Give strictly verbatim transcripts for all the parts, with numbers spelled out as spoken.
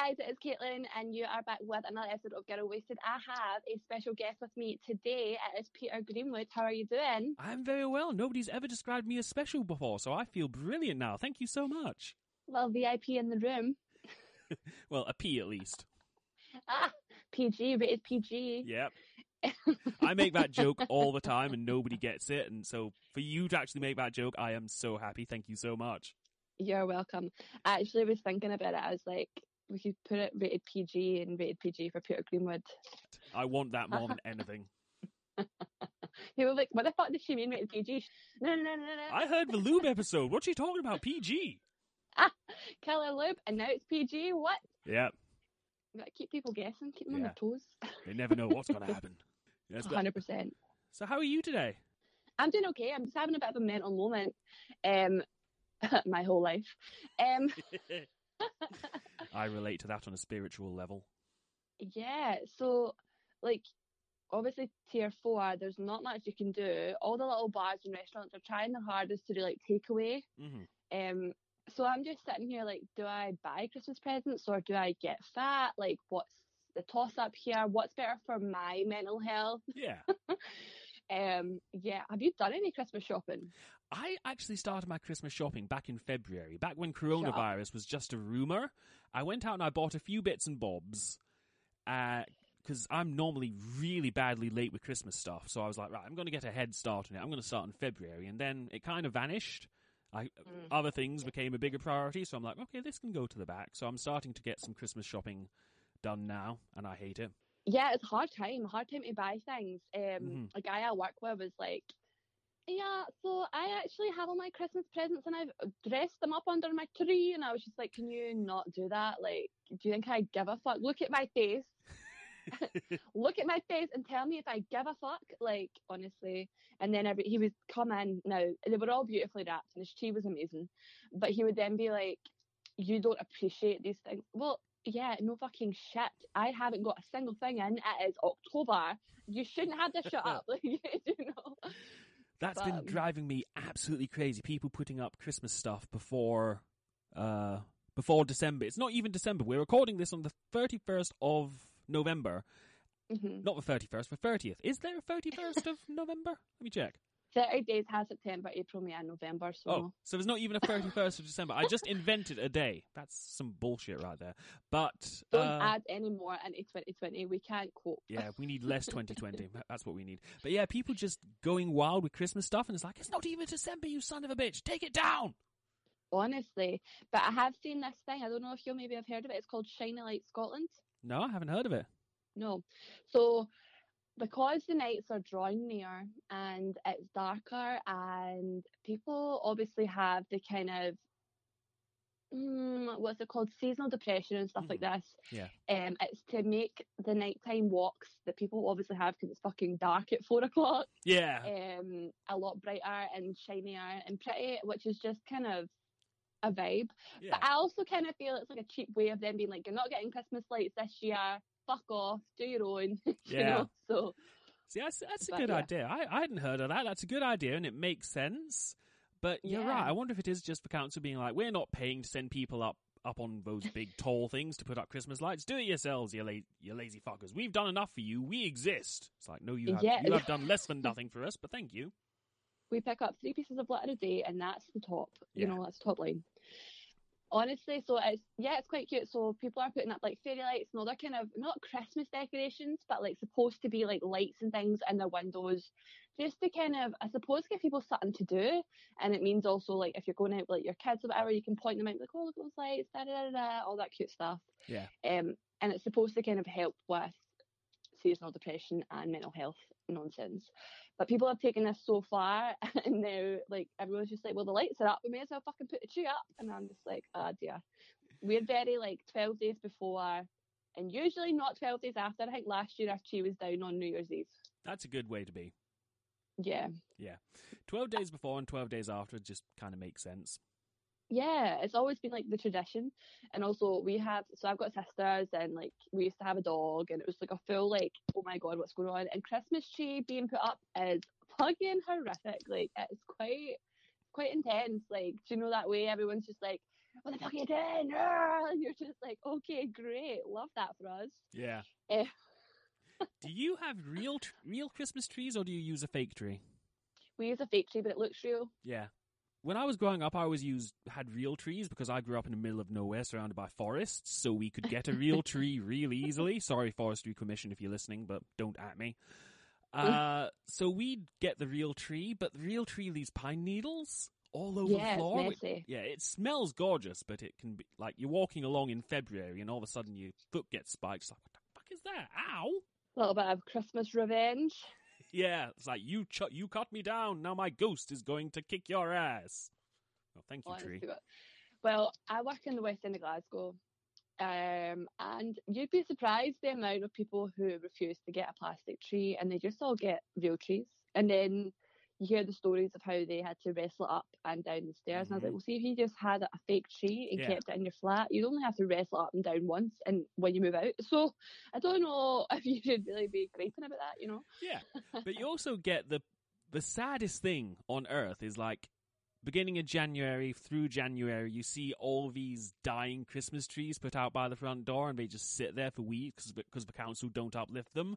guys, it is Caitlin, and you are back with another episode of Girl Wasted. I have a special guest with me today. It is Peter Greenwood. How are you doing? I'm very well. Nobody's ever described me as special before, so I feel brilliant now. Thank you so much. Well, V I P in the room. Well, a P at least. Ah, P G, but it's P G. Yep. I make that joke all the time and nobody gets it, and so for you to actually make that joke, I am so happy. Thank you so much. You're welcome. I actually was thinking about it. I was like, we could put it rated P G and rated P G for Peter Greenwood. I want that more than anything. He was like, what the fuck does she mean rated P G? No, no, no, no, no. I heard the lube episode. What's she talking about? P G? Ah, killer lube, and now it's P G? What? Yeah. We've got to keep people guessing, keep them yeah. on their toes. They never know what's going to happen. Yes, one hundred percent. But... So how are you today? I'm doing okay. I'm just having a bit of a mental moment. Um, my whole life. Um... I relate to that on a spiritual level. Yeah, so like obviously tier four, there's not much you can do. All the little bars and restaurants are trying their hardest to do like takeaway. Mm-hmm. Um, so I'm just sitting here like, do I buy Christmas presents or do I get fat? Like, what's the toss up here? What's better for my mental health? Yeah. Um, yeah, have you done any Christmas shopping? I actually started my Christmas shopping back in February, back when coronavirus was just a rumour. I went out and I bought a few bits and bobs, uh, because I'm normally really badly late with Christmas stuff, so I was like, right, I'm going to get a head start on it. I'm going to start in February, and then it kind of vanished. I, mm. Other things became a bigger priority, so I'm like, okay, this can go to the back. So I'm starting to get some Christmas shopping done now, and I hate it. Yeah, it's a hard time, hard time to buy things. Um, mm-hmm. A guy I work with was like, yeah, so I actually have all my Christmas presents and I've dressed them up under my tree. And I was just like, can you not do that? Like, do you think I give a fuck? Look at my face. Look at my face and tell me if I give a fuck. Like, honestly. And then every, he would come in. Now, they were all beautifully wrapped and his tree was amazing. But he would then be like, you don't appreciate these things. Well, yeah, no fucking shit. I haven't got a single thing in. It is October. You shouldn't have this shut up. Like, you know. That's but, been driving me absolutely crazy. People putting up Christmas stuff before uh, before December. It's not even December. We're recording this on the thirty-first of November. Mm-hmm. Not the thirty-first, the thirtieth. Is there a thirty-first of November? Let me check. thirty days has September, April, May and November. So. Oh, so there's not even a thirty-first of December. I just invented a day. That's some bullshit right there. But Don't uh, add any more into twenty twenty. We can't cope. Yeah, we need less twenty twenty. That's what we need. But yeah, people just going wild with Christmas stuff and it's like, it's not even December, you son of a bitch. Take it down. Honestly. But I have seen this thing. I don't know if you maybe have heard of it. It's called Shiny Light Scotland. No, I haven't heard of it. No. So... because the nights are drawing near and it's darker and people obviously have the kind of, mm, what's it called, seasonal depression and stuff mm. like this. Yeah. Um, it's to make the nighttime walks that people obviously have because it's fucking dark at four o'clock. Yeah. Um, a lot brighter and shinier and pretty, which is just kind of a vibe. Yeah. But I also kind of feel it's like a cheap way of them being like, you're not getting Christmas lights this year. Fuck off, do your own. you yeah. know, so see, that's, that's a but, good yeah. idea. I, I hadn't heard of that. That's a good idea, and it makes sense. But you're yeah. right. I wonder if it is just the council being like, we're not paying to send people up up on those big tall things to put up Christmas lights. Do it yourselves, you, la- you lazy fuckers. We've done enough for you. We exist. It's like, no, you have, yeah. you have done less than nothing for us, but thank you. We pick up three pieces of litter a day, and that's the top. Yeah. You know, that's top line. Honestly, so it's, yeah, it's quite cute. So people are putting up like fairy lights and other kind of, not Christmas decorations, but like supposed to be like lights and things in their windows, just to kind of, I suppose, give people something to do. And it means also like if you're going out with like your kids or whatever, you can point them out like, oh, look at those lights, da da da da, all that cute stuff. Yeah. Um, and it's supposed to kind of help with seasonal depression and mental health nonsense. But people have taken this so far and now like everyone's just like, well, the lights are up, we may as well fucking put the tree up. And I'm just like, oh dear. We're very like twelve days before and usually not twelve days after. I think last year our tree was down on New Year's Eve. That's a good way to be. Yeah. Yeah. twelve days before and twelve days after just kind of makes sense. Yeah, it's always been like the tradition. And also we have, so I've got sisters and like we used to have a dog and it was like a full like, oh my God, what's going on? And Christmas tree being put up is fucking horrific. Like it's quite, quite intense. Like, do you know that way everyone's just like, what the fuck are you doing? And you're just like, okay, great. Love that for us. Yeah. Uh, do you have real real Christmas trees or do you use a fake tree? We use a fake tree, but it looks real. Yeah. When I was growing up, I always used had real trees because I grew up in the middle of nowhere surrounded by forests, so we could get a real tree really easily. Sorry, Forestry Commission, if you're listening, but don't at me. Uh, so we'd get the real tree, but the real tree leaves pine needles all over yeah, the floor. It's messy. Yeah, it smells gorgeous, but it can be like you're walking along in February and all of a sudden your foot gets spiked. It's like, what the fuck is that? Ow! A little bit of Christmas revenge. Yeah, it's like, you ch- you cut me down, now my ghost is going to kick your ass. Well, thank you, Honestly, Tree. Well, I work in the West End of Glasgow, um, and you'd be surprised the amount of people who refuse to get a plastic tree, and they just all get real trees. And then you hear the stories of how they had to wrestle it up and down the stairs, mm-hmm. and I was like, well, see, if you just had a fake tree and yeah. kept it in your flat, you'd only have to wrestle it up and down once and when you move out. So I don't know if you should really be griping about that, you know? Yeah, but you also get the the saddest thing on earth is like, beginning of January through January, you see all these dying Christmas trees put out by the front door and they just sit there for weeks because the council don't uplift them.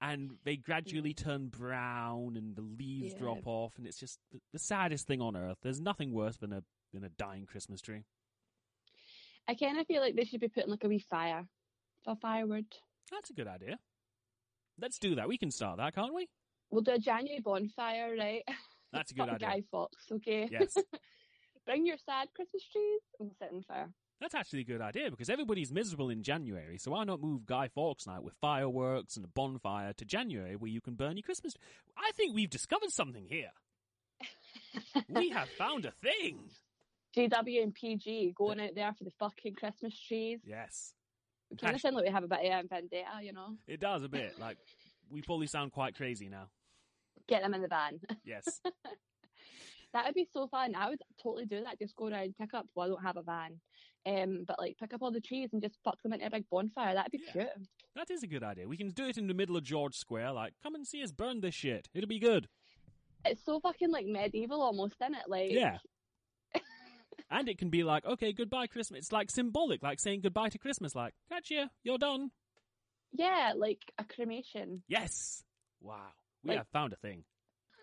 And they gradually turn brown and the leaves yeah. drop off. And it's just the, the saddest thing on earth. There's nothing worse than a than a dying Christmas tree. I kind of feel like they should be putting like a wee fire or firewood. That's a good idea. Let's do that. We can start that, can't we? We'll do a January bonfire, right? That's a good idea. Guy Fawkes, okay? Yes. Bring your sad Christmas trees and set on fire. That's actually a good idea because everybody's miserable in January, so why not move Guy Fawkes Night with fireworks and a bonfire to January where you can burn your Christmas tree? I think we've discovered something here. We have found a thing. G W and P G going out there for the fucking Christmas trees. Yes. We kind of sound like we have a bit of vendetta, you know? It does a bit. Like, we probably sound quite crazy now. Get them in the van. Yes. That would be so fun. I would totally do that. Just go around, pick up, well, I don't have a van, um, but like pick up all the trees and just fuck them into a big bonfire. That'd be yeah. cute. That is a good idea. We can do it in the middle of George Square. Like, come and see us burn this shit. It'll be good. It's so fucking like medieval almost, isn't it? Like, yeah. And it can be like, okay, goodbye Christmas. It's like symbolic, like saying goodbye to Christmas. Like, catch you, you're done. Yeah, like a cremation. Yes. Wow. We like, have found a thing.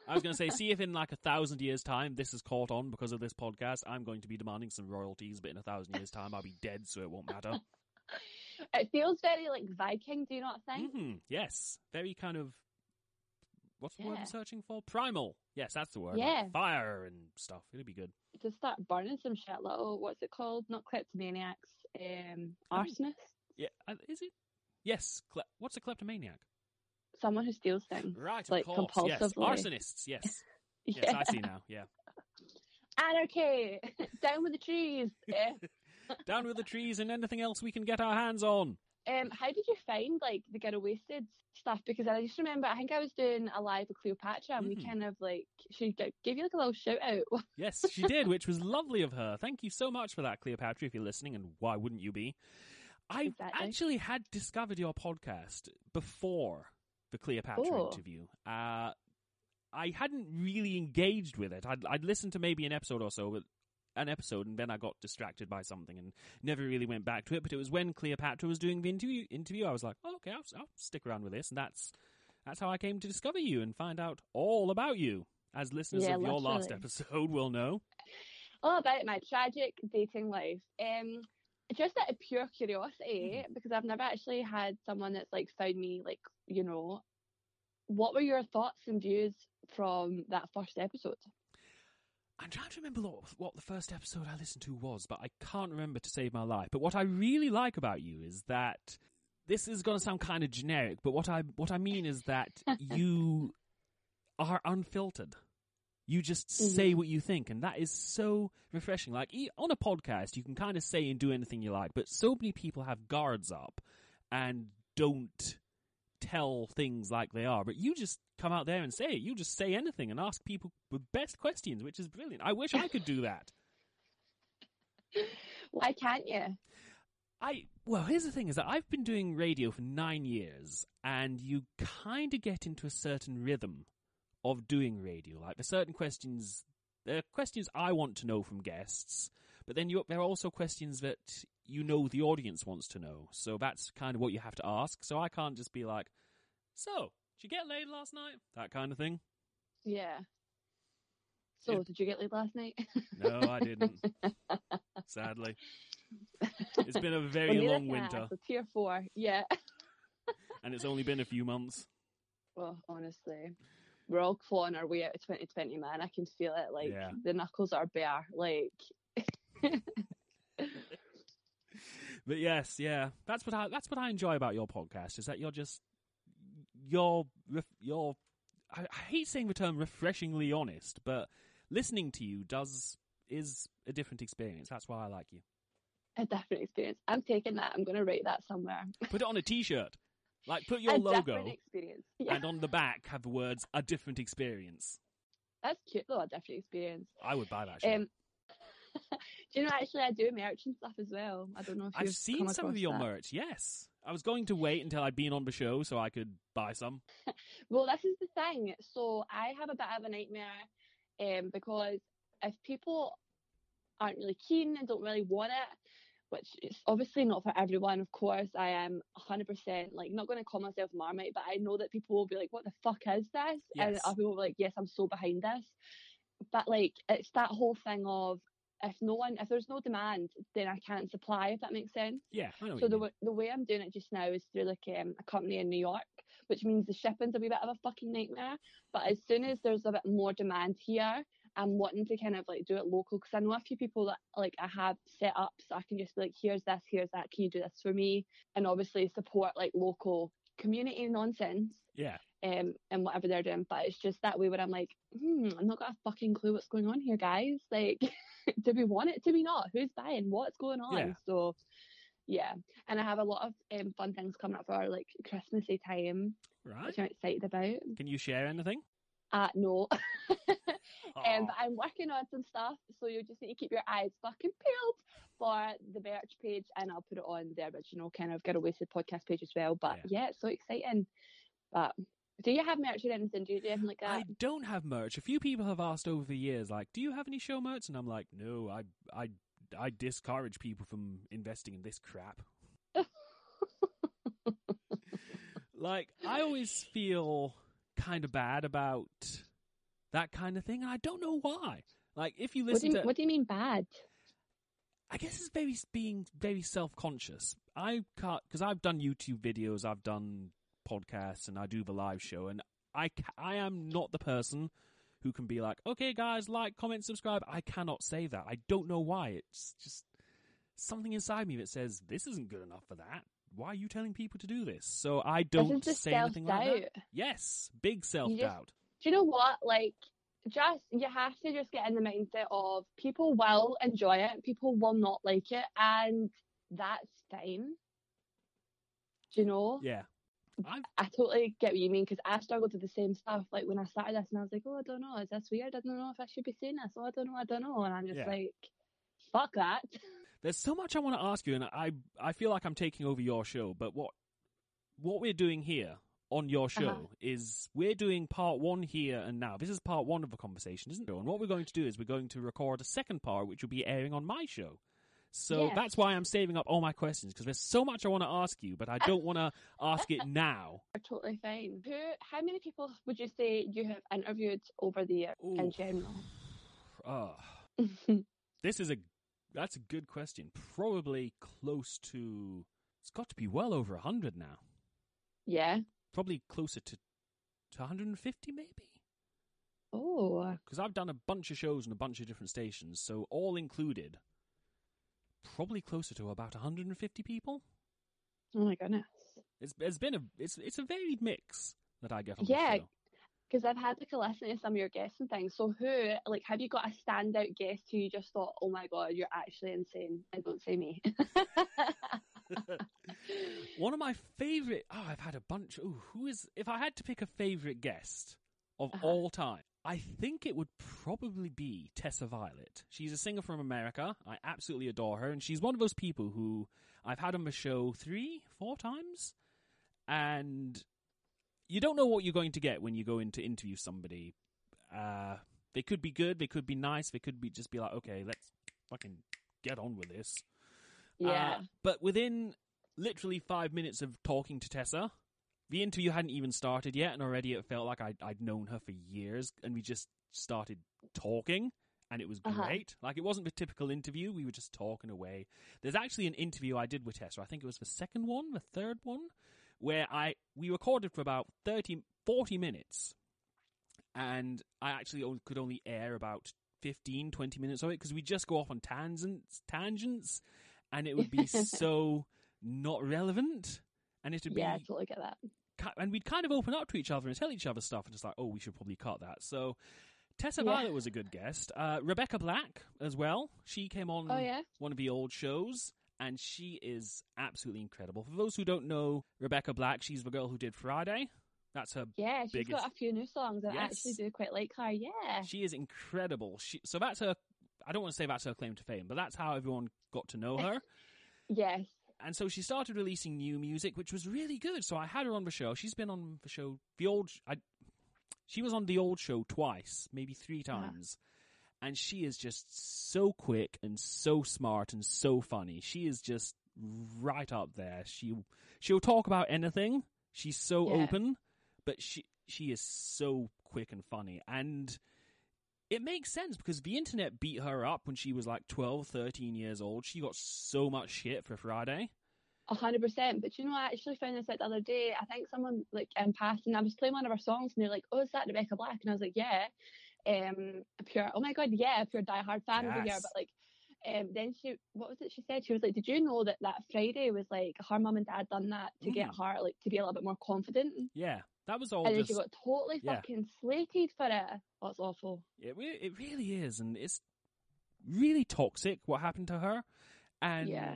I was going to say, see if in like a thousand years' time this is caught on because of this podcast. I'm going to be demanding some royalties, but in a thousand years' time I'll be dead, so it won't matter. It feels very like Viking, do you not think? Mm-hmm. Yes. Very kind of, what's the yeah. word I'm searching for? Primal. Yes, that's the word. Yeah. Like fire and stuff. It'll be good. Just start burning some shit. Little, what's it called? Not kleptomaniacs. Um, arsonists. Yeah. Is it? Yes. Cle- what's a kleptomaniac? Someone who steals things. Right, of like, course. Compulsively. Yes. Arsonists, yes. yeah. Yes, I see now, yeah. Anarchy! Down with the trees! Yeah. Down with the trees and anything else we can get our hands on. Um, how did you find, like, the Girl Wasted stuff? Because I just remember, I think I was doing a live with Cleopatra and mm. we kind of, like, she gave you, like, a little shout-out. Yes, she did, which was lovely of her. Thank you so much for that, Cleopatra, if you're listening, and why wouldn't you be? I exactly. actually had discovered your podcast before the Cleopatra Ooh. interview. Uh, I hadn't really engaged with it. I'd, I'd listened to maybe an episode or so, but an episode, and then I got distracted by something and never really went back to it. But it was when Cleopatra was doing the interview, interview I was like, oh, okay, I'll, I'll stick around with this. And that's that's how I came to discover you and find out all about you, as listeners yeah, of literally. your last episode will know. All about my tragic dating life. Um, just out of pure curiosity, mm-hmm. because I've never actually had someone that's like found me, like, you know, what were your thoughts and views from that first episode? I'm trying to remember what the first episode I listened to was, but I can't remember to save my life. But what I really like about you is that this is going to sound kind of generic, but what I what I mean is that you are unfiltered. You just say what you think, and that is so refreshing. Like, on a podcast, you can kind of say and do anything you like, but so many people have guards up and don't tell things like they are. But you just come out there and say it. You just say anything and ask people the best questions, which is brilliant. I wish I could do that. Why can't you? I well, here's the thing, is that I've been doing radio for nine years, and you kind of get into a certain rhythm of doing radio. Like, there's certain questions, there are questions I want to know from guests, But then you, there are also questions that you know the audience wants to know. So that's kind of what you have to ask. So I can't just be like, so, did you get laid last night? That kind of thing. Yeah. So, did you get laid last night? No, I didn't. Sadly. It's been a very well, long winter. It's tier four, yeah. And it's only been a few months. Well, honestly. We're all clawing our way out of twenty twenty, man. I can feel it. Like, yeah. The knuckles are bare. Like... But yes, yeah. That's what I that's what I enjoy about your podcast, is that you're just... You're... you're I, I hate saying the term refreshingly honest, but listening to you does is a different experience. That's why I like you. A different experience. I'm taking that. I'm going to write that somewhere. Put it on a T-shirt. Like, put your a logo experience. Yeah. And on the back have the words, a different experience. That's cute, though, a different experience. I would buy that shirt. Um, do you know, actually, I do merch and stuff as well. I don't know if you've I've seen come some of your that. merch, yes. I was going to wait until I'd been on the show so I could buy some. Well, this is the thing. So I have a bit of a nightmare um, because if people aren't really keen and don't really want it, which is obviously not for everyone, of course, I am one hundred percent like not going to call myself Marmite, but I know that people will be like, what the fuck is this? Yes. And other people will be like, yes, I'm so behind this. But like, it's that whole thing of, if no one, if there's no demand, then I can't supply, if that makes sense. Yeah, I know. So the, the way I'm doing it just now is through like um, a company in New York, which means the shipping's a wee bit of a fucking nightmare. But as soon as there's a bit more demand here, I'm wanting to kind of like do it local, because I know a few people that like I have set up, so I can just be like, here's this, here's that, can you do this for me? And obviously support like local community nonsense. Yeah. Um, and whatever they're doing. But it's just that way where I'm like, hmm, I'm not got a fucking clue what's going on here, guys. Like, do we want it? Do we not? Who's buying? What's going on? Yeah. So, yeah. And I have a lot of um, fun things coming up for like Christmassy time, right, which I'm excited about. Can you share anything? Uh, no. um, but I'm working on some stuff, so you just need to keep your eyes fucking peeled for the merch page, and I'll put it on the original kind of Girl Wasted podcast page as well. But yeah, yeah, it's so exciting. But... do you have merch or anything? Do you do anything like that? I don't have merch. A few people have asked over the years, like, do you have any show merch? And I'm like, no, I I, I discourage people from investing in this crap. Like, I always feel kind of bad about that kind of thing, and I don't know why. Like, if you listen what do you, to... What do you mean bad? I guess it's very, being very self-conscious. I can't... because I've done YouTube videos, I've done... podcasts, and I do the live show, and I I am not the person who can be like, okay guys, like, comment, subscribe. I cannot say that. I don't know why. It's just something inside me that says, this isn't good enough for that. Why are you telling people to do this? So I don't say anything like that. Yes, big self-doubt. Do you know what, like, just, you have to just get in the mindset of, people will enjoy it, people will not like it, and that's fine. Do you know? Yeah. I've... I totally get what you mean, because I struggled with the same stuff. Like, when I started this, and I was like, oh, I don't know, is this weird? I don't know if I should be saying this. Oh, I don't know, I don't know. And I'm just yeah. like, fuck that. There's so much I want to ask you, and I I feel like I'm taking over your show, but what what we're doing here on your show uh-huh. is we're doing part one here and now. This is part one of the conversation, isn't it? And what we're going to do is we're going to record a second part, which will be airing on my show. So yeah. That's why I'm saving up all my questions, because there's so much I want to ask you, but I don't want to ask it now. You're totally fine. Who? How many people would you say you have interviewed over the year Ooh. in general? Oh. This is a, that's a good question. Probably close to, it's got to be well over one hundred now. Yeah. Probably closer to, to one hundred fifty maybe. Oh. Because I've done a bunch of shows on a bunch of different stations, so all included... probably closer to about one hundred fifty people. Oh my goodness! It's it's been a it's it's a varied mix that I get on yeah, because I've had like a listen to some of your guests and things. So who, like, have you got a standout guest who you just thought, oh my god, you're actually insane? And don't say me. One of my favorite. Oh, I've had a bunch. Ooh, who is? If I had to pick a favorite guest of uh-huh. all time, I think it would probably be Tessa Violet. She's a singer from America. I absolutely adore her. And she's one of those people who I've had on the show three, four times. And you don't know what you're going to get when you go in to interview somebody. Uh, they could be good. They could be nice. They could be just be like, okay, let's fucking get on with this. Yeah. Uh, but within literally five minutes of talking to Tessa, the interview hadn't even started yet, and already it felt like I'd, I'd known her for years, and we just started talking, and it was great. Uh-huh. Like, it wasn't a typical interview. We were just talking away. There's actually an interview I did with Tessa. I think it was the second one, the third one, where I we recorded for about thirty, forty minutes, and I actually only, could only air about fifteen, twenty minutes of it, because we just go off on tangents, tangents, and it would be so not relevant. And it would be, yeah, I totally get that. And we'd kind of open up to each other and tell each other stuff, and just like, oh, we should probably cut that. So Tessa yeah. Violet was a good guest. Uh, Rebecca Black as well. She came on oh, yeah? one of the old shows, and she is absolutely incredible. For those who don't know Rebecca Black, she's the girl who did Friday. That's her Yeah, she's biggest... got a few new songs, and yes. I actually do quite like her, yeah. She is incredible. She... So that's her, I don't want to say that's her claim to fame, but that's how everyone got to know her. Yes. And so she started releasing new music, which was really good. So I had her on the show. She's been on the show, the old, I, she was on the old show twice, maybe three times. Yeah. And she is just so quick and so smart and so funny. She is just right up there. She, she'll talk about anything. She's so yeah. open, but she, she is so quick and funny. And it makes sense, because the internet beat her up when she was like twelve, thirteen years old. She got so much shit for Friday. A hundred percent. But you know, I actually found this out the other day. I think someone like um, passed, and I was playing one of her songs, and they're like, "Oh, is that Rebecca Black?" And I was like, "Yeah." Um, a pure. Oh my god, yeah, a pure diehard fan yes. over here. But like, um, then she, what was it? She said she was like, "Did you know that that Friday was like her mum and dad done that to mm. get her like to be a little bit more confident?" Yeah. That was all. And just, then she got totally yeah. fucking slated for it. Oh, it's awful. It re- it really is, and it's really toxic what happened to her. And yeah.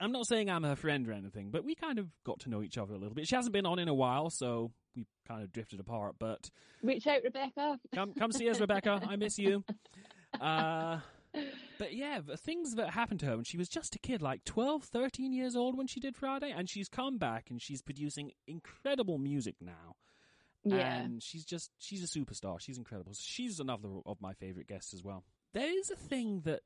I'm not saying I'm her friend or anything, but we kind of got to know each other a little bit. She hasn't been on in a while, so we kind of drifted apart. But reach out, Rebecca. Come come see us, Rebecca. I miss you. Uh, but yeah, the things that happened to her when she was just a kid, like twelve, thirteen years old when she did Friday, and she's come back and she's producing incredible music now. Yeah. And she's just, she's a superstar. She's incredible. She's another of my favourite guests as well. There is a thing that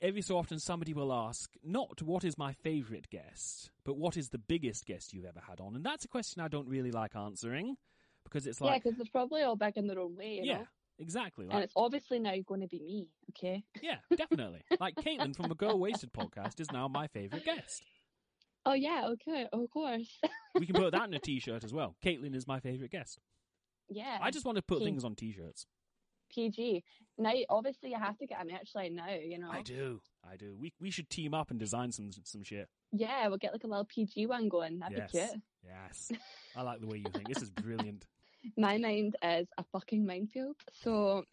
every so often somebody will ask, not what is my favourite guest, but what is the biggest guest you've ever had on? And that's a question I don't really like answering, because it's like... Yeah, because they're probably all big in their own way, you yeah. know? Exactly. Like, and it's obviously now going to be me, okay? Yeah, definitely. Like, Caitlin from the Girl Wasted podcast is now my favourite guest. Oh, yeah, okay, of course. We can put that in a T-shirt as well. Caitlin is my favourite guest. Yeah. I just want to put P- things on T-shirts. P G. Now, obviously, you have to get a merch line now, you know? I do. I do. We we should team up and design some some shit. Yeah, we'll get, like, a little P G one going. That'd yes. be cute. Yes. I like the way you think. This is brilliant. My mind is a fucking minefield. So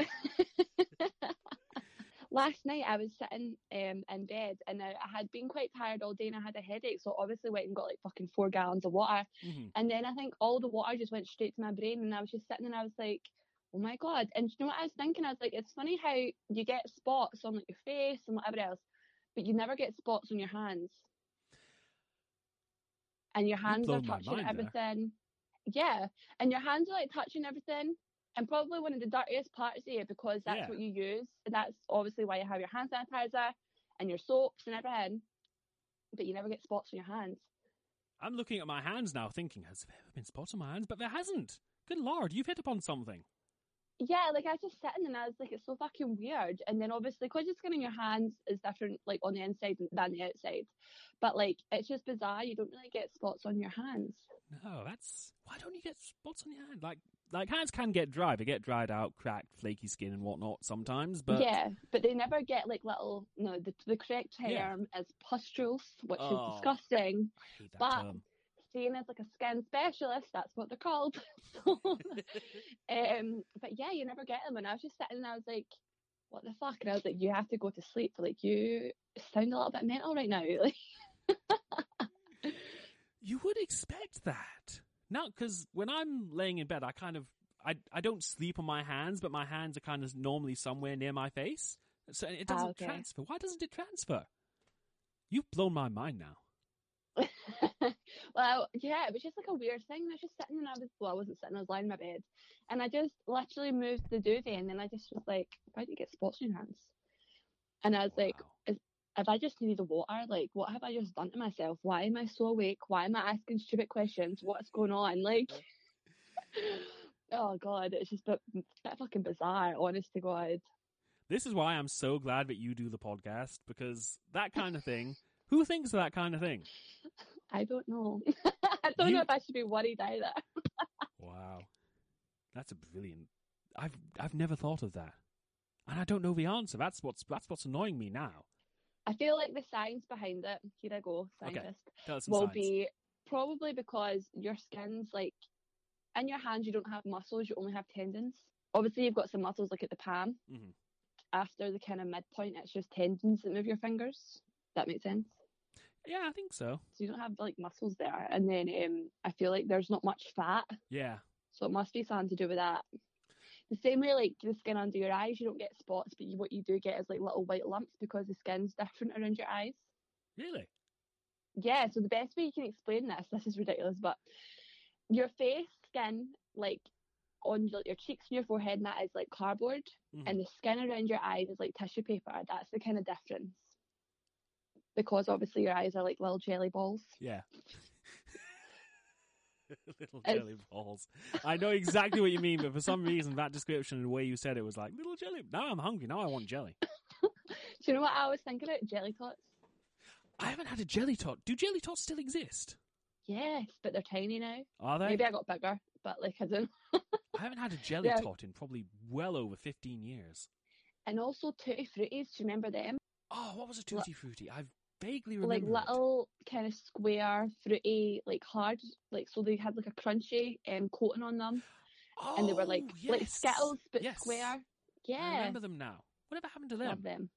last night I was sitting um, in bed, and I, I had been quite tired all day, and I had a headache. So obviously went and got like fucking four gallons of water. Mm-hmm. And then I think all the water just went straight to my brain, and I was just sitting and I was like, oh my God. And you know what I was thinking? I was like, it's funny how you get spots on like your face and whatever else, but you never get spots on your hands. And your hands are touching everything. There. Yeah, and your hands are like touching everything, and probably one of the dirtiest parts of you, because that's yeah. what you use. That's obviously why you have your hand sanitizer and your soaps and everything, but you never get spots on your hands. I'm looking at my hands now thinking, has there ever been spots on my hands? But there hasn't. Good Lord, you've hit upon something. Yeah, like I was just sitting and I was like, it's so fucking weird. And then obviously, because your skin on your hands is different, like on the inside than the outside. But like, it's just bizarre. You don't really get spots on your hands. No, that's why don't you get spots on your hand? Like, like hands can get dry. They get dried out, cracked, flaky skin and whatnot sometimes. But yeah, but they never get like little. No, the the correct term yeah. is pustules, which oh, is disgusting. I hate that but, term. Seeing as like a skin specialist, that's what they're called. So, um, but yeah, you never get them. And I was just sitting and I was like, what the fuck? And I was like, you have to go to sleep. Like, you sound a little bit mental right now. Like, you would expect that. Now, because when I'm laying in bed, I kind of, I, I don't sleep on my hands, but my hands are kind of normally somewhere near my face. So it doesn't ah, okay. transfer. Why doesn't it transfer? You've blown my mind now. Well, yeah, it was just like a weird thing. I was just sitting and I was, well, I wasn't sitting, I was lying in my bed. And I just literally moved the duvet, and then I just was like, why do you get spots on your hands? And I was wow. like, is, if I just needed water, like, what have I just done to myself? Why am I so awake? Why am I asking stupid questions? What's going on? Like, oh, God, it's just a bit, bit fucking bizarre, honest to God. This is why I'm so glad that you do the podcast, because that kind of thing, who thinks of that kind of thing? I don't know. I don't you... know if I should be worried either. Wow. That's a brilliant... I've I've never thought of that. And I don't know the answer. That's what's that's what's annoying me now. I feel like the science behind it, here I go, scientist, okay. will science. be probably because your skin's like, in your hands you don't have muscles, you only have tendons. Obviously you've got some muscles like at the palm. Mm-hmm. After the kind of midpoint, it's just tendons that move your fingers. That makes sense? Yeah, I think so. So you don't have like muscles there. And then um, I feel like there's not much fat. Yeah. So it must be something to do with that. The same way, like, the skin under your eyes, you don't get spots, but you, what you do get is, like, little white lumps because the skin's different around your eyes. Really? Yeah, so the best way you can explain this, this is ridiculous, but your face, skin, like, on like, your cheeks and your forehead, and that is, like, cardboard, mm-hmm. and the skin around your eyes is, like, tissue paper. That's the kind of difference. Because, obviously, your eyes are, like, little jelly balls. Yeah. Little jelly it's... balls. I know exactly what you mean, but for some reason that description and the way you said it was like little jelly. Now I'm hungry. Now I want jelly. Do you know what I was thinking about? Jelly Tots. I haven't had a Jelly Tot. Do Jelly Tots still exist? Yes, but they're tiny now. Are they? Maybe I got bigger, but like I don't. I haven't had a Jelly yeah. Tot in probably well over fifteen years. And also Tootie Fruities. Do you remember them? Oh, what was a Tootie L- Fruity? I've. Vaguely remember. Like little it. kind of square, fruity, like hard, like so they had like a crunchy um, coating on them, oh, and they were like yes. like Skittles but yes. square. Yeah, I remember them now. Whatever happened to them? Love them.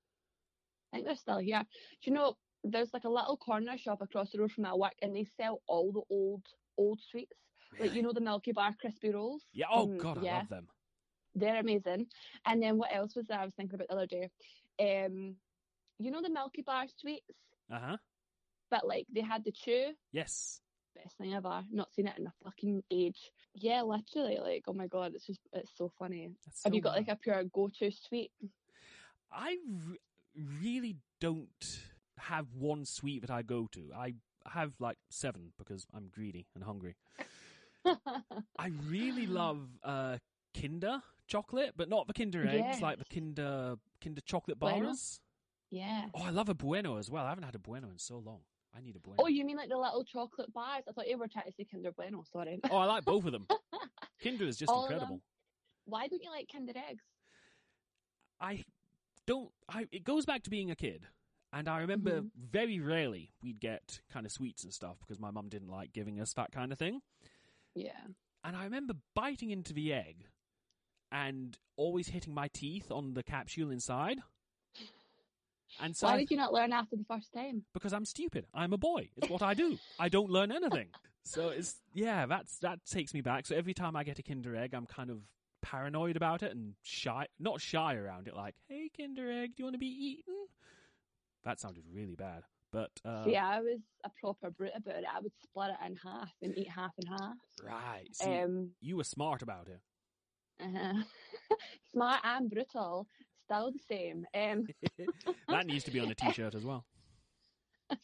I think they're still here. Do you know? There's like a little corner shop across the road from my work, and they sell all the old old sweets, really? Like you know the Milky Bar Krispy Rolls. Yeah. Oh um, God, I yeah. love them. They're amazing. And then what else was there? I was thinking about the other day. Um. You know the Milky Bar sweets? Uh-huh. But, like, they had the chew? Yes. Best thing ever. Not seen it in a fucking age. Yeah, literally. Like, oh, my God. It's just, it's so funny. That's so Have you got, wild. like, a pure go-to sweet? I r- really don't have one sweet that I go to. I have, like, seven because I'm greedy and hungry. I really love uh, Kinder chocolate, but not the Kinder eggs, yes. like the Kinder Kinder chocolate bars. Bueno. Yeah. Oh, I love a Bueno as well. I haven't had a Bueno in so long. I need a Bueno. Oh, you mean like the little chocolate bars? I thought you were trying to say Kinder Bueno. Sorry. Oh, I like both of them. Kinder is just All incredible. Why don't you like Kinder eggs? I don't. I It goes back to being a kid. And I remember mm-hmm. very rarely we'd get kind of sweets and stuff because my mum didn't like giving us that kind of thing. Yeah. And I remember biting into the egg and always hitting my teeth on the capsule inside. And so Why did you not learn after the first time? Because I'm stupid. I'm a boy. It's what I do. I don't learn anything. So it's, yeah, that's that takes me back. So every time I get a Kinder Egg, I'm kind of paranoid about it and shy, not shy around it. Like, hey, Kinder Egg, do you want to be eaten? That sounded really bad. But uh, see, I was a proper brute about it. I would split it in half and eat half and half. Right. So um, you were smart about it. Uh-huh. Smart and brutal. Still the same. Um, that needs to be on a t-shirt as well.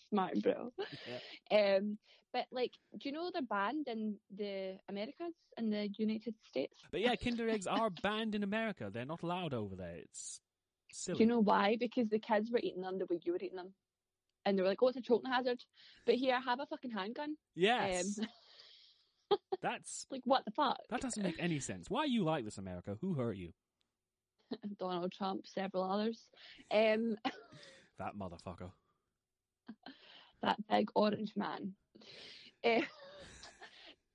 Smart, bro. Yeah. Um, but like, do you know they're banned in the Americas, in the United States? But yeah, Kinder Eggs are banned in America. They're not allowed over there. It's silly. Do you know why? Because the kids were eating them the way you were eating them, and they were like, "Oh, it's a choking hazard." But here, have a fucking handgun. Yes. Um, That's like what the fuck. That doesn't make any sense. Why are you like this, America? Who hurt you? Donald Trump, several others. Um, that motherfucker. That big orange man. Uh,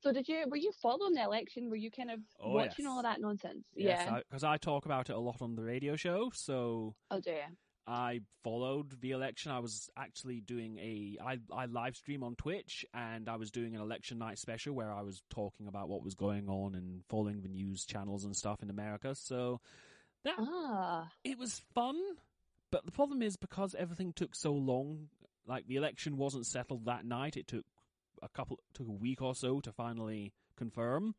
so did you? Were you following the election? Were you kind of oh, watching yes. all of that nonsense? Yes, yeah, because I, I talk about it a lot on the radio show. So oh dear, I followed the election. I was actually doing a I I live stream on Twitch, and I was doing an election night special where I was talking about what was going on and following the news channels and stuff in America. So. That, ah. It was fun, but the problem is because everything took so long, like the election wasn't settled that night. It took a couple, took a week or so to finally confirm.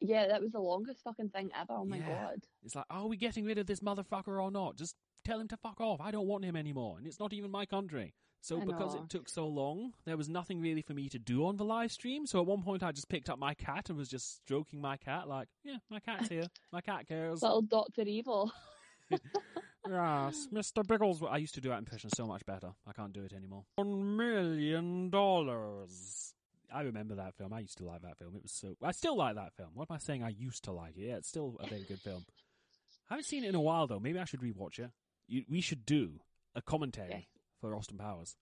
Yeah, that was the longest fucking thing ever. Oh my yeah. God. It's like, are we getting rid of this motherfucker or not? Just tell him to fuck off. I don't want him anymore. And it's not even my country. So because it took so long, there was nothing really for me to do on the live stream. So at one point, I just picked up my cat and was just stroking my cat like, yeah, my cat's here. My cat cares. Little Doctor Evil. Yes, Mister Biggles. I used to do that impression so much better. I can't do it anymore. One million dollars. I remember that film. I used to like that film. It was so... I still like that film. What am I saying? I used to like it. Yeah, it's still a very good film. I haven't seen it in a while, though. Maybe I should rewatch it. You, we should do a commentary yeah. for Austin Powers.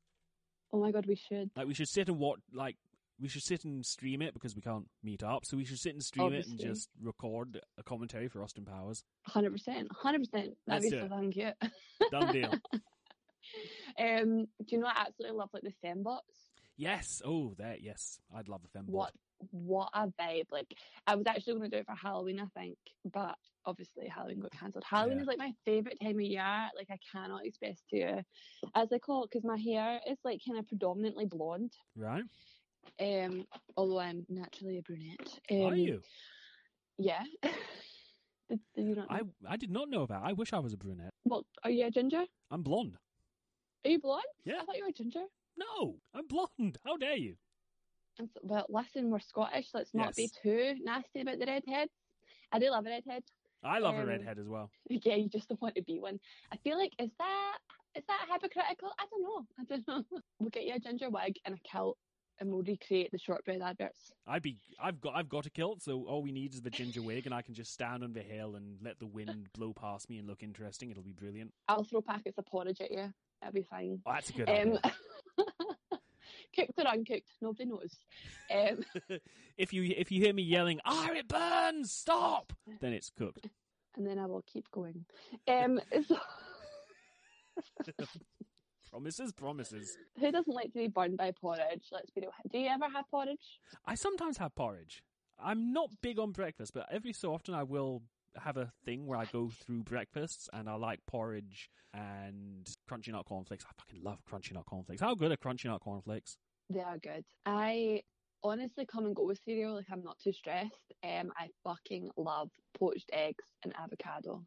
Oh, my God, we should. Like, we should sit and watch... Like, we should sit and stream it because we can't meet up. So we should sit and stream Obviously. it and just record a commentary for Austin Powers. one hundred percent. one hundred percent. That'd Let's be so damn cute. Done deal. um, do you know I absolutely love, like, the Fembots? Yes. Oh, there. Yes. I'd love a fembot. What, what a vibe. Like, I was actually going to do it for Halloween, I think, but obviously Halloween got cancelled. Halloween yeah. is, like, my favourite time of year. Like, I cannot express to you. As I call it, because my hair is, like, kind of predominantly blonde. Right. Um, although I'm naturally a brunette. Um, Are you? Yeah. did, did you not know? I, I did not know that. I wish I was a brunette. Well, are you a ginger? I'm blonde. Are you blonde? Yeah. I thought you were a ginger. No, I'm blonde. How dare you? Well, listen, we're Scottish. Let's not yes. be too nasty about the redheads. I do love a redhead. I love um, a redhead as well. Yeah, you just don't want to be one. I feel like, is that is that hypocritical? I don't know. I don't know. We'll get you a ginger wig and a kilt, and we'll recreate the shortbread adverts. I'd be. I've got. I've got a kilt, so all we need is the ginger wig, and I can just stand on the hill and let the wind blow past me and look interesting. It'll be brilliant. I'll throw packets of porridge at you. That'll be fine. Oh, that's a good um, idea. Cooked or uncooked, nobody knows. Um, if you if you hear me yelling, "Ah, oh, it burns! Stop!" then it's cooked. And then I will keep going. Um, so... promises, promises. Who doesn't like to be burned by porridge? Let's be real. Do you ever have porridge? I sometimes have porridge. I'm not big on breakfast, but every so often I will have a thing where I go through breakfasts and I like porridge and Crunchy Nut Cornflakes. I fucking love Crunchy Nut Cornflakes. How good are Crunchy Nut Cornflakes? They are good. I honestly come and go with cereal. Like, I'm not too stressed. Um, I fucking love poached eggs and avocado.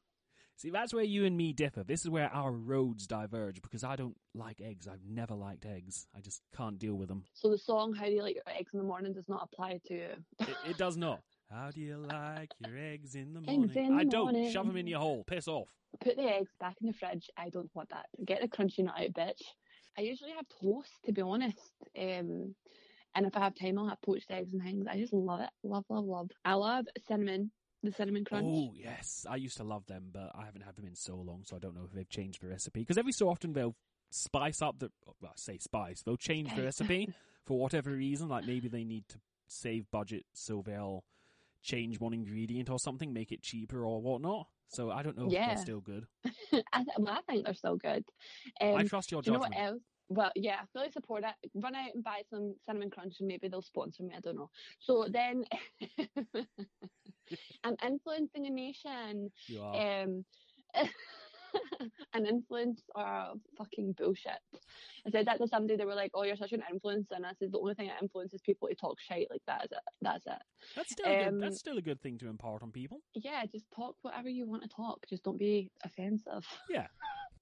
See, that's where you and me differ. This is where our roads diverge because I don't like eggs. I've never liked eggs. I just can't deal with them. So the song, How Do You Like Your Eggs in the Morning, does not apply to you? It, it does not. How do you like your eggs in the morning? Eggs in the I don't. Morning. Shove them in your hole. Piss off. Put the eggs back in the fridge. I don't want that. Get the crunchy nut out, bitch. I usually have toast, to be honest. Um, and if I have time, I'll have poached eggs and things. I just love it. Love, love, love. I love cinnamon. The Cinnamon Crunch. Oh, yes. I used to love them, but I haven't had them in so long, so I don't know if they've changed the recipe. Because every so often they'll spice up the... Well, I say spice. They'll change the recipe for whatever reason. Like, maybe they need to save budget, so they'll... change one ingredient or something, make it cheaper or whatnot. So I don't know yeah. if they're still good. I, th- well, I think they're still good. Um, I trust your judgment. Do you know what else? Well, yeah, I fully support it. Run out and buy some Cinnamon Crunch and maybe they'll sponsor me. I don't know. So then I'm influencing a nation. You are. Um, an influence or fucking bullshit. I said that to somebody. They were like, "Oh, you're such an influencer," and I said, "The only thing that influences people to talk shite like that is it. That's it. That's still um, good. That's still a good thing to impart on people. Yeah, just talk whatever you want to talk. Just don't be offensive. Yeah.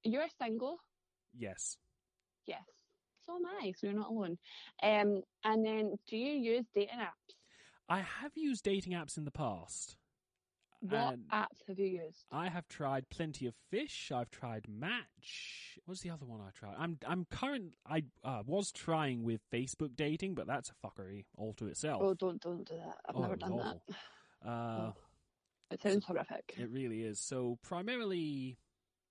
You're single. Yes. Yes. So am I. So you're not alone. Um, and then, do you use dating apps? I have used dating apps in the past. What and apps have you used? I have tried Plenty of Fish. I've tried Match. What's the other one I tried? I'm I'm current. I uh, was trying with Facebook dating, but that's a fuckery all to itself. Oh, don't don't do that. I've oh, never done awful. that. Uh, oh, it sounds horrific. It really is. So primarily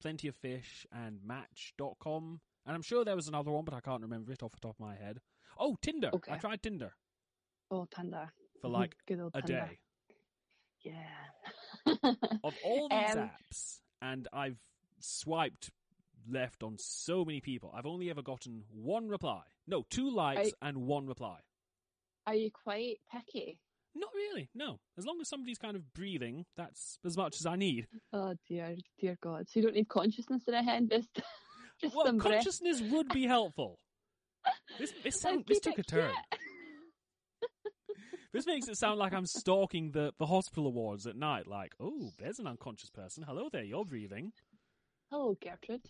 Plenty of Fish and Match dot com, and I'm sure there was another one, but I can't remember it off the top of my head. Oh, Tinder. Okay. I tried Tinder. Oh, Tinder. For like Good old a Tinder. day. Yeah. Of all these um, apps, and I've swiped left on so many people, I've only ever gotten one reply. No, two likes I, and one reply. Are you quite picky? Not really, no. As long as somebody's kind of breathing, that's as much as I need. Oh, dear, dear God. So you don't need consciousness in a hand, just, just well, some consciousness breath. Would be helpful. This, this, sound, this took a turn. This makes it sound like I'm stalking the, the hospital wards at night. Like, oh, there's an unconscious person. Hello there, you're breathing. Hello, Gertrude.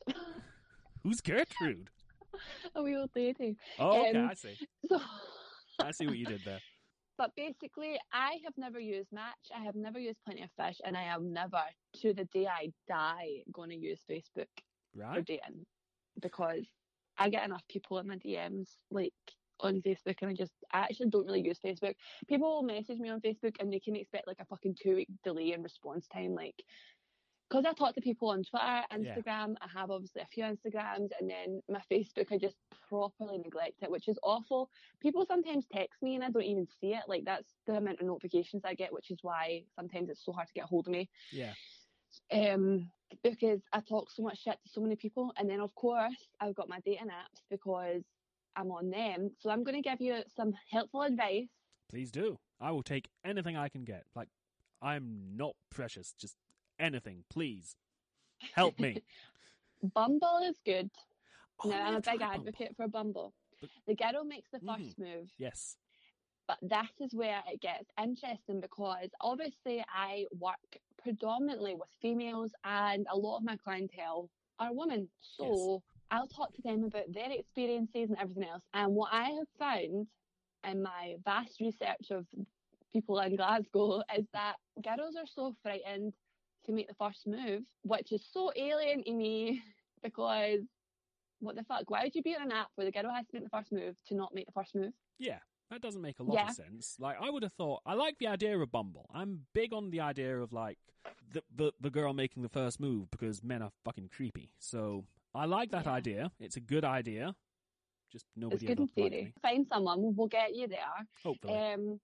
Who's Gertrude? A wee old lady. Oh, okay, um, I see. So... I see what you did there. But basically, I have never used Match. I have never used Plenty of Fish, and I am never, to the day I die, going to use Facebook right. for dating, because I get enough people in my D Ms, like on Facebook, and I just I actually don't really use Facebook. People will message me on Facebook, and they can expect like a fucking two week delay in response time, like because I talk to people on Twitter, Instagram. Yeah. I have obviously a few Instagrams, and then my Facebook, I just properly neglect it, which is awful. People sometimes text me and I don't even see it. Like that's the amount of notifications I get, which is why sometimes it's so hard to get a hold of me. Yeah. Um, because I talk so much shit to so many people, and then of course I've got my dating apps because I'm on them. So I'm going to give you some helpful advice. Please do. I will take anything I can get. Like, I'm not precious. Just anything, please. Help me. Bumble is good. Oh, now, I'm a big advocate Bumble. for Bumble. But... the girl makes the first mm-hmm. move. Yes. But that is where it gets interesting, because obviously I work predominantly with females and a lot of my clientele are women. So yes. I'll talk to them about their experiences and everything else. And what I have found in my vast research of people in Glasgow is that girls are so frightened to make the first move, which is so alien to me, because what the fuck? Why would you be on an app where the girl has to make the first move to not make the first move? Yeah, that doesn't make a lot yeah. of sense. Like, I would have thought, I like the idea of Bumble. I'm big on the idea of, like, the the, the girl making the first move, because men are fucking creepy. So, I like that yeah. idea. It's a good idea. Just nobody ever likes me. It's good in theory. Find someone, we'll get you there. Hopefully. Um,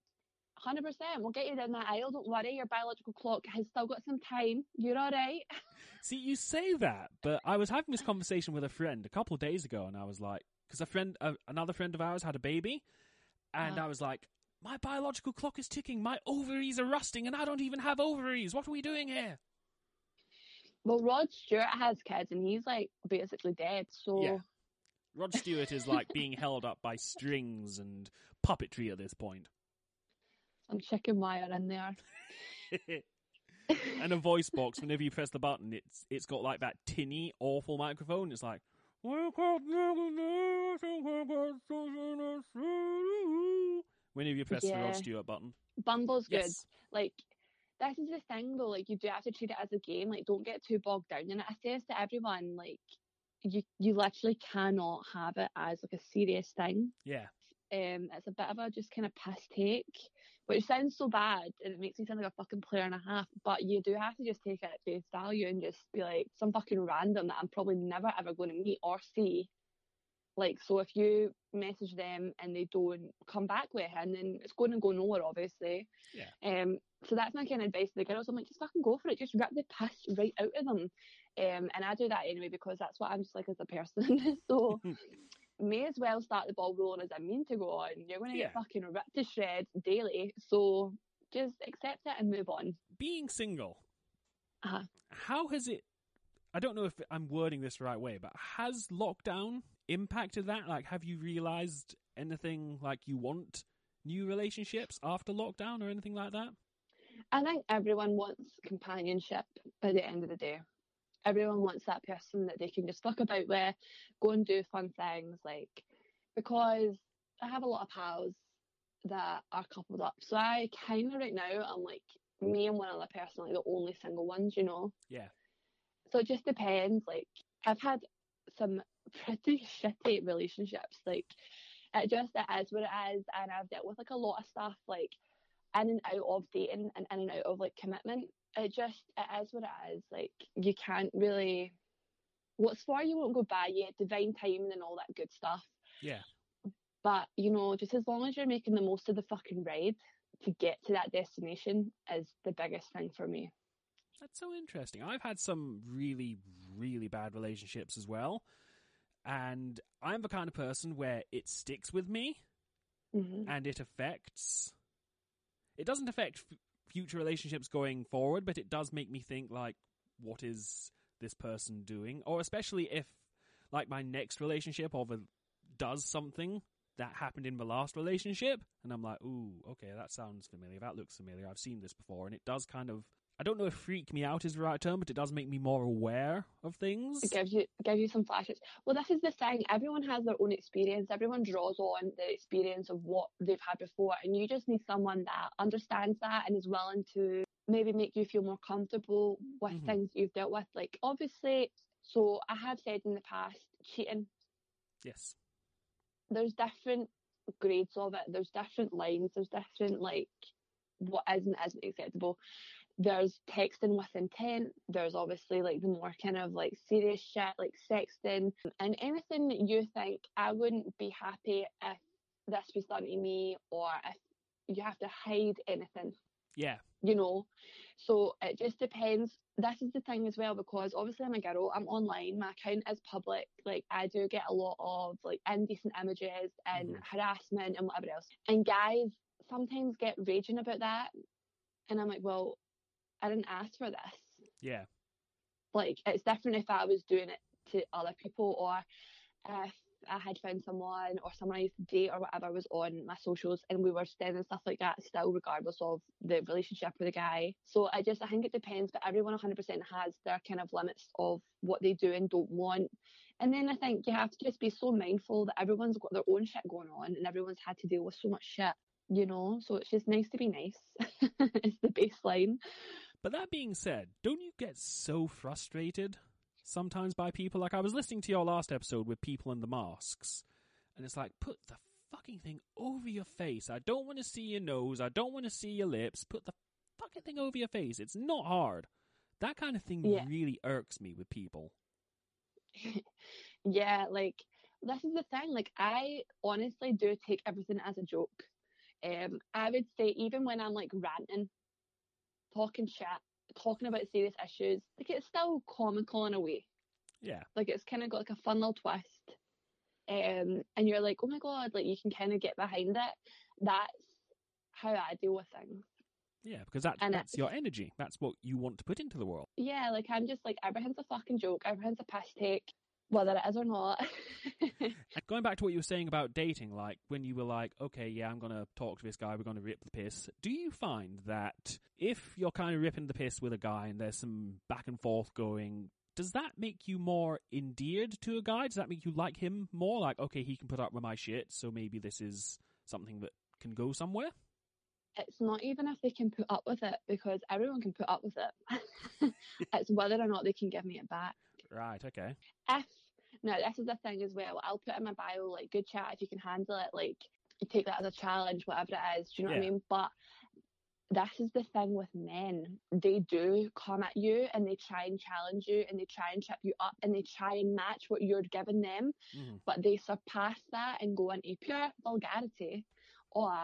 one hundred percent. We'll get you down that aisle. Don't worry. Your biological clock has still got some time. You're all right. See, you say that, but I was having this conversation with a friend a couple of days ago, and I was like, because a friend, uh, another friend of ours had a baby, and uh, I was like, my biological clock is ticking. My ovaries are rusting, and I don't even have ovaries. What are we doing here? Well, Rod Stewart has kids, and he's like basically dead. So yeah. Rod Stewart is like being held up by strings and puppetry at this point. Some chicken wire in there. And a voice box. Whenever you press the button, it's it's got like that tinny, awful microphone. It's like, whenever you press yeah. the Rod Stewart button. Bumble's yes. good. Like, this is the thing though. Like, you do have to treat it as a game. Like, don't get too bogged down in it. I say this to everyone. Like, you you literally cannot have it as like a serious thing. Yeah. Um, it's a bit of a just kind of piss take, which sounds so bad and it makes me sound like a fucking player and a half, but you do have to just take it at face value and just be like, some fucking random that I'm probably never ever going to meet or see. Like, so if you message them and they don't come back with it, and then it's going to go nowhere, obviously. Yeah. Um, so that's my kind of advice to the girls. I'm like, just fucking go for it. Just rip the piss right out of them. Um, and I do that anyway, because that's what I'm just like as a person. So... may as well start the ball rolling as I mean to go on. You're going to yeah. get fucking ripped to shreds daily, so just accept it and move on. Being single, uh-huh. how has it... I don't know if I'm wording this the right way, but has lockdown impacted that? Like, have you realised anything, like, you want new relationships after lockdown or anything like that? I think everyone wants companionship by the end of the day. Everyone wants that person that they can just fuck about with, go and do fun things, like, because I have a lot of pals that are coupled up. So I kind of right now, I'm like, me and one other person are like the only single ones, you know? Yeah. So it just depends. Like, I've had some pretty shitty relationships. Like, it just, it is what it is. And I've dealt with, like, a lot of stuff, like, in and out of dating and in and out of, like, commitment. It just, it is what it is. Like, you can't really, what's for you won't go by yet, divine timing and all that good stuff. Yeah. But, you know, just as long as you're making the most of the fucking ride to get to that destination is the biggest thing for me. That's so interesting. I've had some really, really bad relationships as well. And I'm the kind of person where it sticks with me mm-hmm. and it affects, it doesn't affect future relationships going forward, but it does make me think, like, what is this person doing? Or especially if, like, my next relationship or the, does something that happened in the last relationship, and I'm like, ooh, okay, that sounds familiar, that looks familiar, I've seen this before. And it does kind of, I don't know if freak me out is the right term, but it does make me more aware of things. It gives you, gives you some flashes. Well, this is the thing. Everyone has their own experience. Everyone draws on the experience of what they've had before. And you just need someone that understands that and is willing to maybe make you feel more comfortable with mm-hmm. things you've dealt with. Like, obviously, so I have said in the past, cheating. Yes. There's different grades of it. There's different lines. There's different, like, what is and isn't acceptable. There's texting with intent. There's obviously like the more kind of like serious shit, like sexting, and anything that you think I wouldn't be happy if this was done to me, or if you have to hide anything. Yeah. You know, so it just depends. This is the thing as well, because obviously I'm a girl, I'm online, my account is public, like I do get a lot of like indecent images and mm-hmm. harassment and whatever else. And guys sometimes get raging about that, and I'm like, well, I didn't ask for this. Yeah. Like, it's different if I was doing it to other people, or if I had found someone or someone I used to date or whatever was on my socials and we were sending stuff like that still, regardless of the relationship with the guy. So I just, I think it depends, but everyone one hundred percent has their kind of limits of what they do and don't want. And then I think you have to just be so mindful that everyone's got their own shit going on and everyone's had to deal with so much shit. You know, so it's just nice to be nice. It's the baseline. But that being said, don't you get so frustrated sometimes by people? Like, I was listening to your last episode with people in the masks, and it's like, put the fucking thing over your face. I don't want to see your nose. I don't want to see your lips. Put the fucking thing over your face. It's not hard. That kind of thing yeah. really irks me with people. Yeah, like, this is the thing. Like, I honestly do take everything as a joke. Um, I would say even when I'm like ranting, talking shit, talking about serious issues, like it's still comical in a way. Yeah. Like it's kind of got like a fun little twist. Um, and you're like, oh my God, like you can kind of get behind it. That's how I deal with things. Yeah, because that, that's it, your energy. That's what you want to put into the world. Yeah, like I'm just like, everything's a fucking joke, everything's a piss take, whether it is or not. Going back to what you were saying about dating, like when you were like, okay, yeah, I'm going to talk to this guy, we're going to rip the piss. Do you find that if you're kind of ripping the piss with a guy and there's some back and forth going, does that make you more endeared to a guy? Does that make you like him more? Like, okay, he can put up with my shit, so maybe this is something that can go somewhere? It's not even if they can put up with it, because everyone can put up with it. It's whether or not they can give me it back. Right, okay. If, now this is the thing as well, I'll put in my bio, like, good chat if you can handle it, like, you take that as a challenge, whatever it is, do you know yeah. what I mean? But this is the thing with men. They do come at you and they try and challenge you and they try and trip you up and they try and match what you're giving them, mm. but they surpass that and go into pure vulgarity, or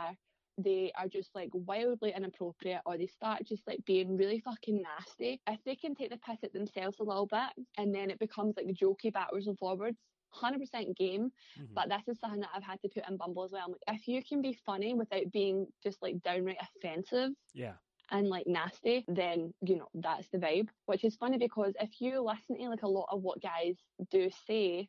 they are just like wildly inappropriate, or they start just like being really fucking nasty. If they can take the piss at themselves a little bit and then it becomes like jokey backwards and forwards, one hundred percent game. Mm-hmm. But this is something that I've had to put in Bumble as well. I'm like, if you can be funny without being just like downright offensive yeah and like nasty, then you know that's the vibe. Which is funny, because if you listen to like a lot of what guys do say,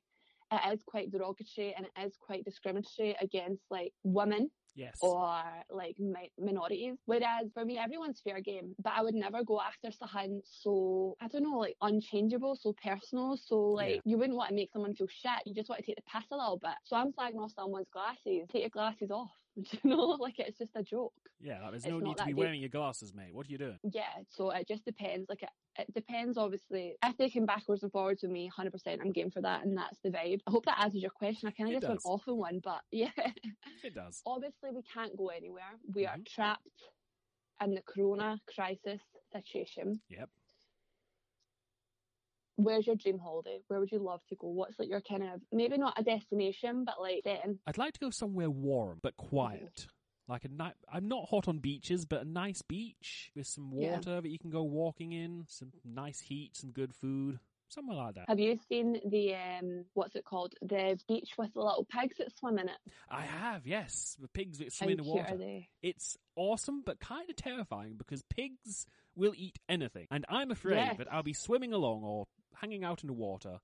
it is quite derogatory and it is quite discriminatory against like women. Yes. Or like mi- minorities. Whereas for me, everyone's fair game, but I would never go after something so, I don't know, like unchangeable, so personal. So like yeah. you wouldn't want to make someone feel shit. You just want to take the piss a little bit. So I'm slagging off someone's glasses. Take your glasses off. You know, like it's just a joke. Yeah, like, there's it's no need to be deep. Wearing your glasses, mate. What are you doing? Yeah, so it just depends. Like it, it depends, obviously. If they came backwards and forwards with me, one hundred percent I'm game for that, and that's the vibe. I hope that answers your question. I kind of just does. went off on one, but yeah. It does. Obviously, we can't go anywhere. We mm-hmm. are trapped in the corona crisis situation. Yep. Where's your dream holiday? Where would you love to go? What's like your kind of, maybe not a destination, but like setting? I'd like to go somewhere warm but quiet. Like a night. I'm not hot on beaches, but a nice beach with some water yeah. that you can go walking in, some nice heat, some good food, somewhere like that. Have you seen the um, what's it called? The beach with the little pigs that swim in it. I have, yes, the pigs that swim How in the water. Are they? It's awesome, but kind of terrifying, because pigs will eat anything, and I'm afraid yes. that I'll be swimming along or hanging out in the water,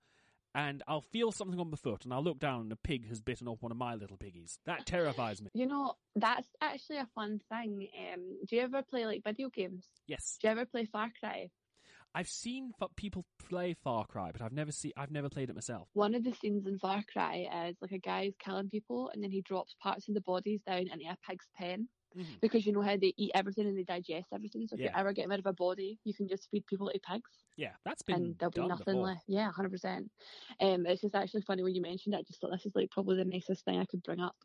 and I'll feel something on my foot and I'll look down and a pig has bitten off one of my little piggies. That terrifies me. You know, that's actually a fun thing. Um, do you ever play like video games? Yes. Do you ever play Far Cry? I've seen people play Far Cry, but I've never seen, I've never played it myself. One of the scenes in Far Cry is like a guy who's killing people and then he drops parts of the bodies down into a pig's pen. Mm. Because you know how they eat everything and they digest everything, so if yeah. you're ever getting rid of a body you can just feed people to pigs. Yeah, that's been and there'll be nothing before. left. Yeah, one hundred percent. Um, it's just actually funny when you mentioned it, I just thought this is like probably the nicest thing I could bring up.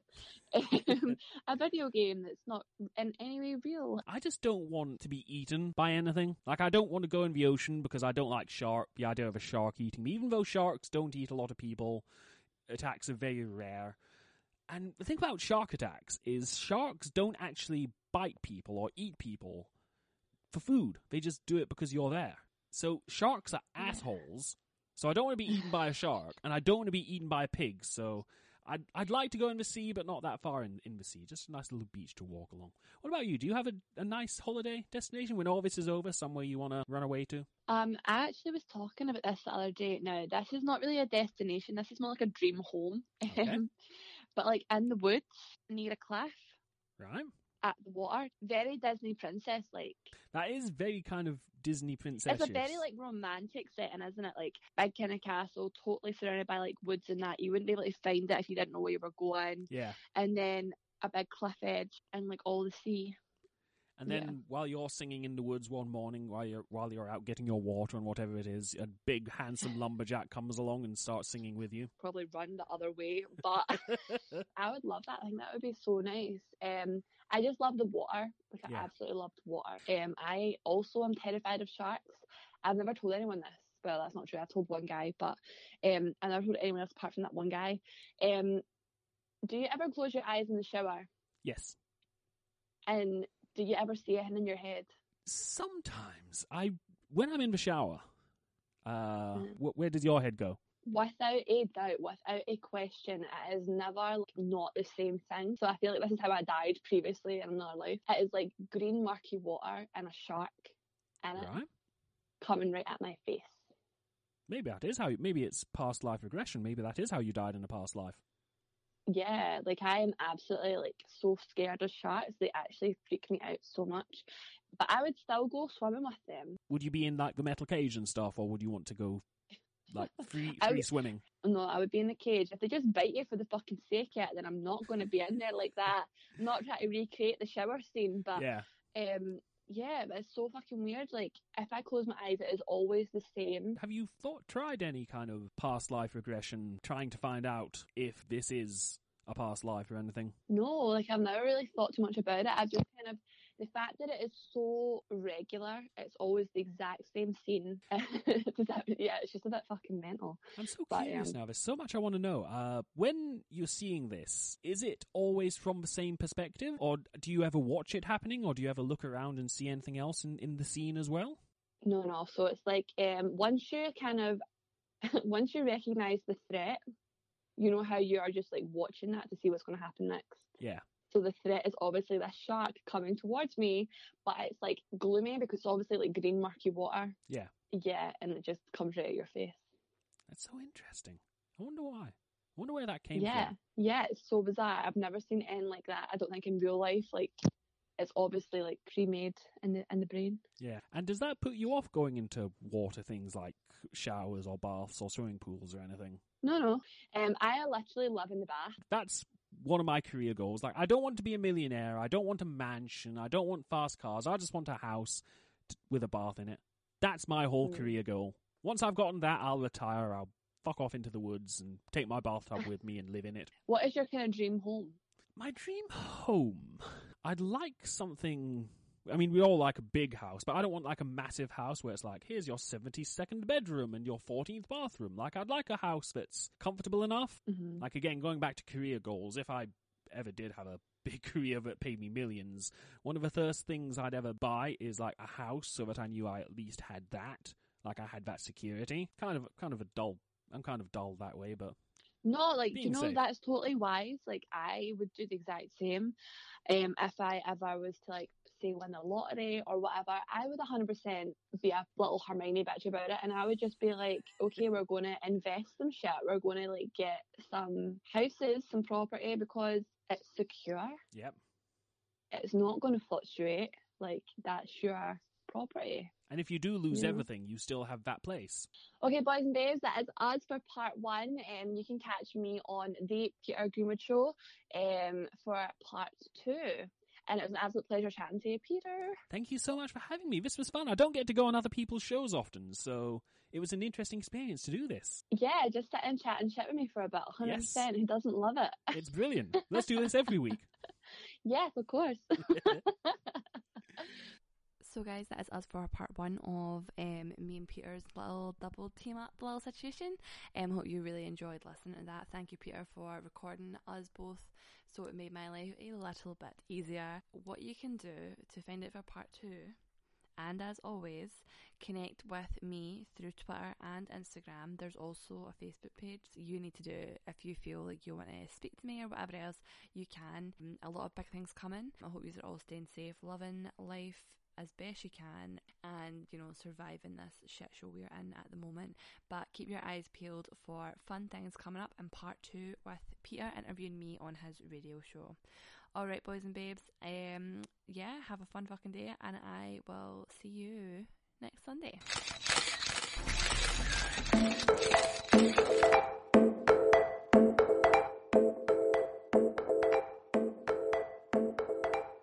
Um, a video game that's not in any way real. I just don't want to be eaten by anything. Like, I don't want to go in the ocean because I don't like shark the idea of a shark eating me, even though sharks don't eat a lot of people. Attacks are very rare. And the thing about shark attacks is sharks don't actually bite people or eat people for food. They just do it because you're there. So sharks are assholes. So I don't want to be eaten by a shark, and I don't want to be eaten by a pig. So I'd, I'd like to go in the sea, but not that far in, in the sea. Just a nice little beach to walk along. What about you? Do you have a, a nice holiday destination when all this is over? Somewhere you want to run away to? Um, I actually was talking about this the other day. Now, this is not really a destination. This is more like a dream home. Okay. But like in the woods, near a cliff. Right. At the water. Very Disney princess-like. That is very kind of Disney princess. It's a very like romantic setting, isn't it? Like big kind of castle, totally surrounded by like woods and that. You wouldn't be able to find it if you didn't know where you were going. Yeah. And then a big cliff edge and like all the sea. And then yeah. while you're singing in the woods one morning, while you're while you're out getting your water and whatever it is, a big handsome lumberjack comes along and starts singing with you. Probably run the other way, but I would love that. I think that would be so nice. Um, I just love the water. Like I yeah. absolutely loved water. Um, I also am terrified of sharks. I've never told anyone this. Well, that's not true. I've told one guy, but um, I never told anyone else apart from that one guy. Um, do you ever close your eyes in the shower? Yes. And do you ever see it in your head? Sometimes. I When I'm in the shower, uh, mm. wh- where does your head go? Without a doubt, without a question, it is never like, not the same thing. So I feel like this is how I died previously in another life. It is like green murky water and a shark in it right. coming right at my face. Maybe that is how you, maybe it's past life regression. Maybe that is how you died in a past life. Yeah, like I am absolutely like so scared of sharks. They actually freak me out so much. But I would still go swimming with them. Would you be in like the metal cage and stuff, or would you want to go like free, free would, swimming? No, I would be in the cage. If they just bite you for the fucking sake of it, then I'm not going to be in there like that. I'm not trying to recreate the shower scene, but yeah. um, yeah, but it's so fucking weird. Like if I close my eyes, it is always the same. Have you thought tried any kind of past life regression, trying to find out if this is a past life or anything? No, like I've never really thought too much about it. I've just kind of, the fact that it is so regular, it's always the exact same scene. Yeah, it's just a bit fucking mental. I'm so but, curious um, now. There's so much I want to know. Uh, when you're seeing this, is it always from the same perspective, or do you ever watch it happening, or do you ever look around and see anything else in, in the scene as well? No, no. So it's like um, once you kind of, once you recognise the threat, you know how you are just like watching that to see what's going to happen next. Yeah. So the threat is obviously this shark coming towards me, but it's like gloomy because it's obviously like green murky water. Yeah. Yeah, and it just comes right at your face. That's so interesting. I wonder why. I wonder where that came yeah. from. Yeah, yeah, it's so bizarre. I've never seen anything like that. I don't think in real life, like it's obviously like pre-made in the in the brain. Yeah, and does that put you off going into water things like showers or baths or swimming pools or anything? No, no. Um, I literally live in the bath. That's one of my career goals. Like, I don't want to be a millionaire. I don't want a mansion. I don't want fast cars. I just want a house t- with a bath in it. That's my whole mm. career goal. Once I've gotten that, I'll retire. I'll fuck off into the woods and take my bathtub with me and live in it. What is your kind of dream home? My dream home? I'd like something... I mean, we all like a big house, but I don't want like a massive house where it's like, here's your seventy-second bedroom and your fourteenth bathroom. Like, I'd like a house that's comfortable enough. Mm-hmm. Like, again, going back to career goals, if I ever did have a big career that paid me millions, one of the first things I'd ever buy is like a house so that I knew I at least had that. Like, I had that security. Kind of, kind of a dull, I'm kind of dull that way, but... No, like, you know, safe. That's totally wise. Like, I would do the exact same. Um, if I ever was to, like, they win the lottery or whatever, I would one hundred percent be a little Hermione bitch about it, and I would just be like, okay, we're going to invest some shit, we're going to like get some houses, some property, because it's secure. Yep. It's not going to fluctuate. Like, that's your property. And if you do lose yeah. everything, you still have that place. Okay, boys and babes, that is us for part one. Um, you can catch me on the Peter Greenwood Show um, for part two. And it was an absolute pleasure chatting to you, Peter. Thank you so much for having me. This was fun. I don't get to go on other people's shows often, so it was an interesting experience to do this. Yeah, just sit and chat and shit with me for about one hundred percent. Yes. Who doesn't love it? It's brilliant. Let's do this every week. Yes, of course. So guys, that is us for part one of um, me and Peter's little double team up little situation. Um, hope you really enjoyed listening to that. Thank you, Peter, for recording us both, so it made my life a little bit easier. What you can do to find out for part two, and as always, connect with me through Twitter and Instagram. There's also a Facebook page you need to do if you feel like you want to speak to me or whatever else, you can. A lot of big things coming. I hope you are all staying safe, loving life as best you can, and you know, surviving this shit show we're in at the moment, but keep your eyes peeled for fun things coming up in part two with Peter interviewing me on his radio show. Alright boys and babes, um, yeah, have a fun fucking day, and I will see you next Sunday.